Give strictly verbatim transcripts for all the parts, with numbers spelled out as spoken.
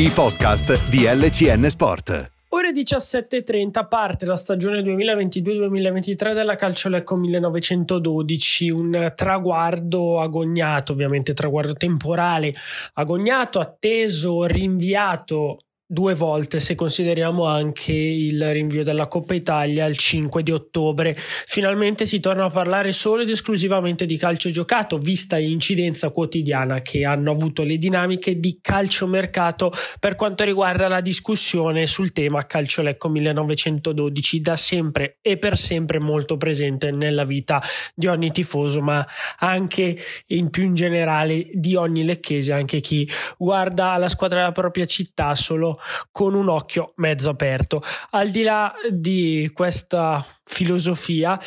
I podcast di L C N Sport. Ore diciassette e trenta parte la stagione duemilaventidue duemilaventitré della Calcio Lecco millenovecentododici, un traguardo agognato, ovviamente traguardo temporale, agognato, atteso, rinviato due volte se consideriamo anche il rinvio della Coppa Italia al cinque di ottobre. Finalmente si torna a parlare solo ed esclusivamente di calcio giocato, vista l'incidenza quotidiana che hanno avuto le dinamiche di calciomercato per quanto riguarda la discussione sul tema Calcio Lecco millenovecentododici, da sempre e per sempre molto presente nella vita di ogni tifoso, ma anche in più in generale di ogni lecchese, anche chi guarda la squadra della propria città solo con un occhio mezzo aperto. Al di là di questa filosofia,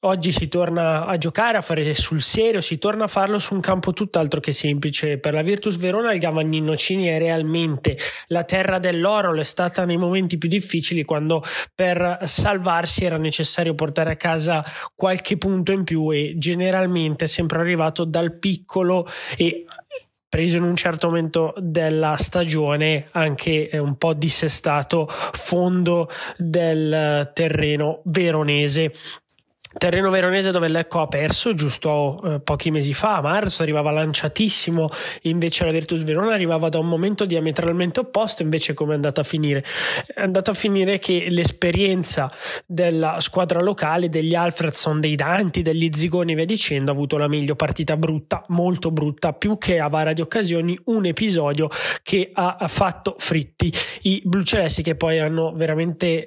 oggi si torna a giocare, a fare sul serio, si torna a farlo su un campo tutt'altro che semplice. Per la Virtus Verona il Gavagnin Nocini è realmente la terra dell'oro, l'è stata nei momenti più difficili, quando per salvarsi era necessario portare a casa qualche punto in più, e generalmente è sempre arrivato dal piccolo e preso in un certo momento della stagione anche un po' dissestato fondo del terreno veronese. Terreno veronese dove Lecco ha perso giusto eh, pochi mesi fa, a marzo arrivava lanciatissimo, invece la Virtus Verona arrivava da un momento diametralmente opposto. Invece come è andata a finire? È andata a finire che l'esperienza della squadra locale, degli Alfredson, dei Danti, degli Zigoni e via dicendo, ha avuto la meglio. Partita brutta, molto brutta, più che avara di occasioni, un episodio che ha fatto fritti i blucelesti, che poi hanno veramente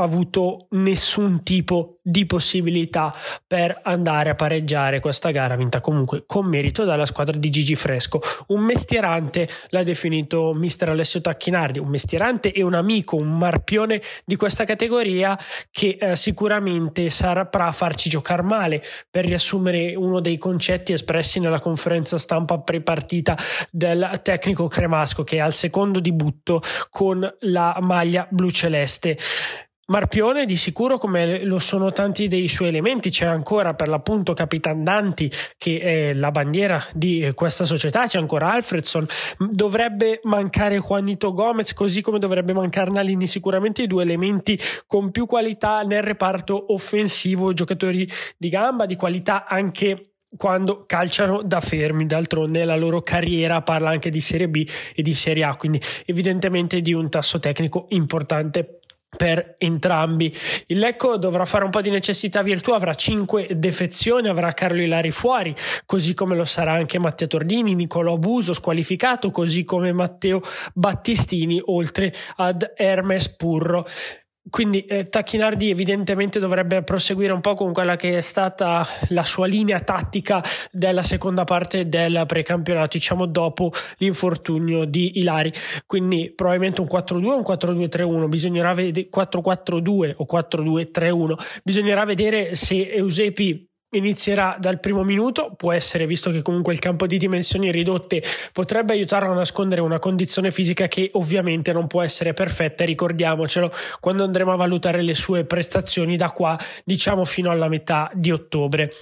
avuto nessun tipo di possibilità per andare a pareggiare questa gara, vinta comunque con merito dalla squadra di Gigi Fresco. Un mestierante l'ha definito mister Alessio Tacchinardi, un mestierante e un amico, un marpione di questa categoria che eh, sicuramente saprà farci giocare male, per riassumere uno dei concetti espressi nella conferenza stampa prepartita del tecnico cremasco, che è al secondo debutto con la maglia bluceleste. Marpione di sicuro, come lo sono tanti dei suoi elementi. C'è ancora per l'appunto Capitan Danti, che è la bandiera di questa società, c'è ancora Alfredson, dovrebbe mancare Juanito Gomez, così come dovrebbe mancare Nalini, sicuramente i due elementi con più qualità nel reparto offensivo, giocatori di gamba, di qualità anche quando calciano da fermi. D'altronde la loro carriera parla anche di Serie B e di Serie A, quindi evidentemente di un tasso tecnico importante per entrambi. Il Lecco dovrà fare un po' di necessità virtù, avrà cinque defezioni, avrà Carlo Ilari fuori, così come lo sarà anche Matteo Tordini, Niccolò Abuso squalificato, così come Matteo Battistini, oltre ad Hermes Purro. Quindi eh, Tacchinardi evidentemente dovrebbe proseguire un po' con quella che è stata la sua linea tattica della seconda parte del precampionato, diciamo dopo l'infortunio di Ilari, quindi probabilmente un quattro due o un quattro due tre uno, bisognerà vedere quattro quattro due o quattro due tre uno, bisognerà vedere se Eusepi inizierà dal primo minuto. Può essere, visto che comunque il campo di dimensioni ridotte potrebbe aiutarlo a nascondere una condizione fisica che ovviamente non può essere perfetta, ricordiamocelo quando andremo a valutare le sue prestazioni da qua diciamo fino alla metà di ottobre.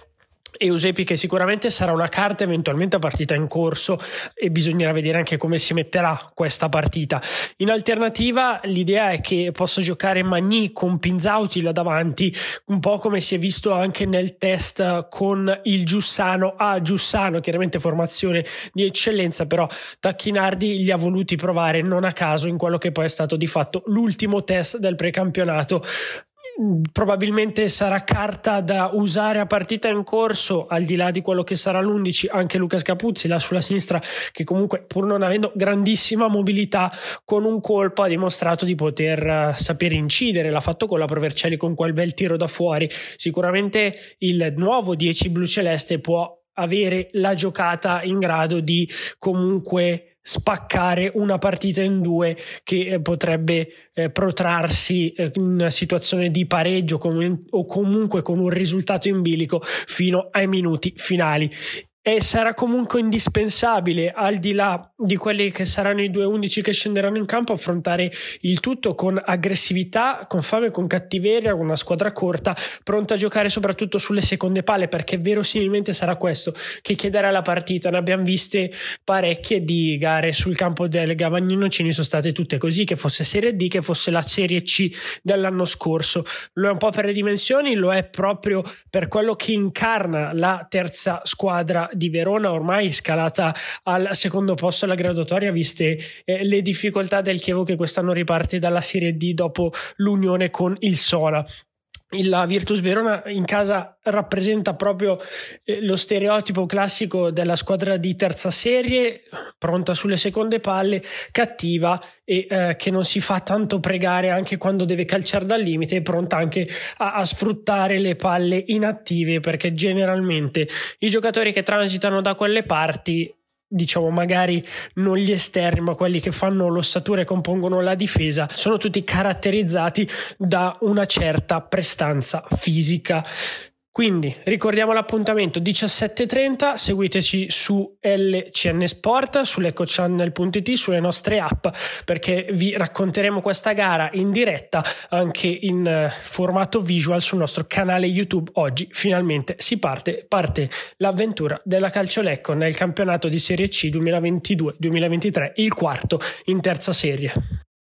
Eusepi che sicuramente sarà una carta eventualmente a partita in corso, e bisognerà vedere anche come si metterà questa partita. In alternativa l'idea è che possa giocare Magni con Pinzauti là davanti, un po' come si è visto anche nel test con il Giussano a Giussano, chiaramente formazione di eccellenza, però Tacchinardi li ha voluti provare non a caso in quello che poi è stato di fatto l'ultimo test del precampionato. Probabilmente sarà carta da usare a partita in corso, al di là di quello che sarà l'undici, anche Lucas Capuzzi là sulla sinistra, che comunque pur non avendo grandissima mobilità con un colpo ha dimostrato di poter uh, sapere incidere. L'ha fatto con la Pro Vercelli con quel bel tiro da fuori. Sicuramente il nuovo dieci bluceleste può avere la giocata in grado di comunque spaccare una partita in due che potrebbe eh, protrarsi eh, in una situazione di pareggio com- o comunque con un risultato in bilico fino ai minuti finali. E sarà comunque indispensabile, al di là di quelli che saranno i due undici che scenderanno in campo, affrontare il tutto con aggressività, con fame, con cattiveria, con una squadra corta pronta a giocare soprattutto sulle seconde palle, perché verosimilmente sarà questo che chiederà la partita. Ne abbiamo viste parecchie di gare sul campo del Gavagnin Nocini, sono state tutte così, che fosse Serie D, che fosse la Serie C dell'anno scorso. Lo è un po' per le dimensioni, lo è proprio per quello che incarna la terza squadra di Verona, ormai scalata al secondo posto alla graduatoria, viste eh, le difficoltà del Chievo che quest'anno riparte dalla Serie D dopo l'unione con il Sola. La Virtus Verona in casa rappresenta proprio eh, lo stereotipo classico della squadra di terza serie, pronta sulle seconde palle, cattiva e eh, che non si fa tanto pregare anche quando deve calciare dal limite, e pronta anche a, a sfruttare le palle inattive, perché generalmente i giocatori che transitano da quelle parti, diciamo magari non gli esterni ma quelli che fanno l'ossatura e compongono la difesa, sono tutti caratterizzati da una certa prestanza fisica. Quindi ricordiamo l'appuntamento diciassette e trenta, seguiteci su L C N Sport, su lecco channel punto it, sulle nostre app, perché vi racconteremo questa gara in diretta anche in eh, formato visual sul nostro canale YouTube. Oggi finalmente si parte, parte l'avventura della Calcio Lecco nel campionato di Serie C duemilaventidue duemilaventitré, il quarto in terza serie.